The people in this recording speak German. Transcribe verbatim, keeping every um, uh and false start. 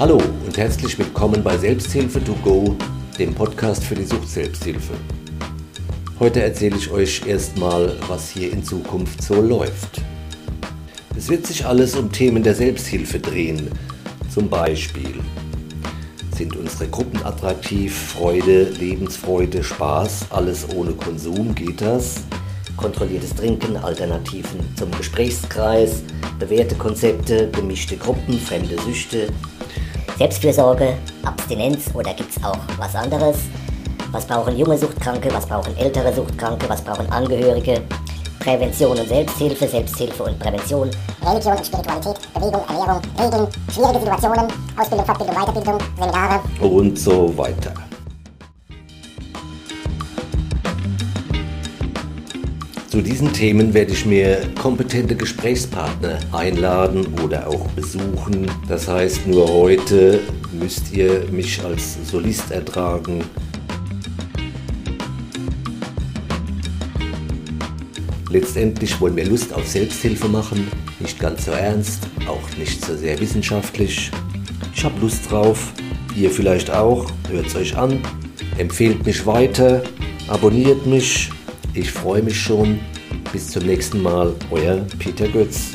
Hallo und herzlich willkommen bei Selbsthilfe to go, dem Podcast für die Suchtselbsthilfe. Heute erzähle ich euch erstmal, was hier in Zukunft so läuft. Es wird sich alles um Themen der Selbsthilfe drehen. Zum Beispiel: Sind unsere Gruppen attraktiv? Freude, Lebensfreude, Spaß, alles ohne Konsum, geht das? Kontrolliertes Trinken, Alternativen zum Gesprächskreis, bewährte Konzepte, gemischte Gruppen, fremde Süchte, Selbstfürsorge, Abstinenz oder gibt's auch was anderes? Was brauchen junge Suchtkranke, was brauchen ältere Suchtkranke, was brauchen Angehörige? Prävention und Selbsthilfe, Selbsthilfe und Prävention, Religion und Spiritualität, Bewegung, Ernährung, Regeln, schwierige Situationen, Ausbildung, Fortbildung, Weiterbildung, Seminare und so weiter. Zu diesen Themen werde ich mir kompetente Gesprächspartner einladen oder auch besuchen. Das heißt, nur heute müsst ihr mich als Solist ertragen. Letztendlich wollen wir Lust auf Selbsthilfe machen. Nicht ganz so ernst, auch nicht so sehr wissenschaftlich. Ich habe Lust drauf, ihr vielleicht auch. Hört es euch an, empfehlt mich weiter, abonniert mich. Ich freue mich schon. Bis zum nächsten Mal, euer Peter Götz.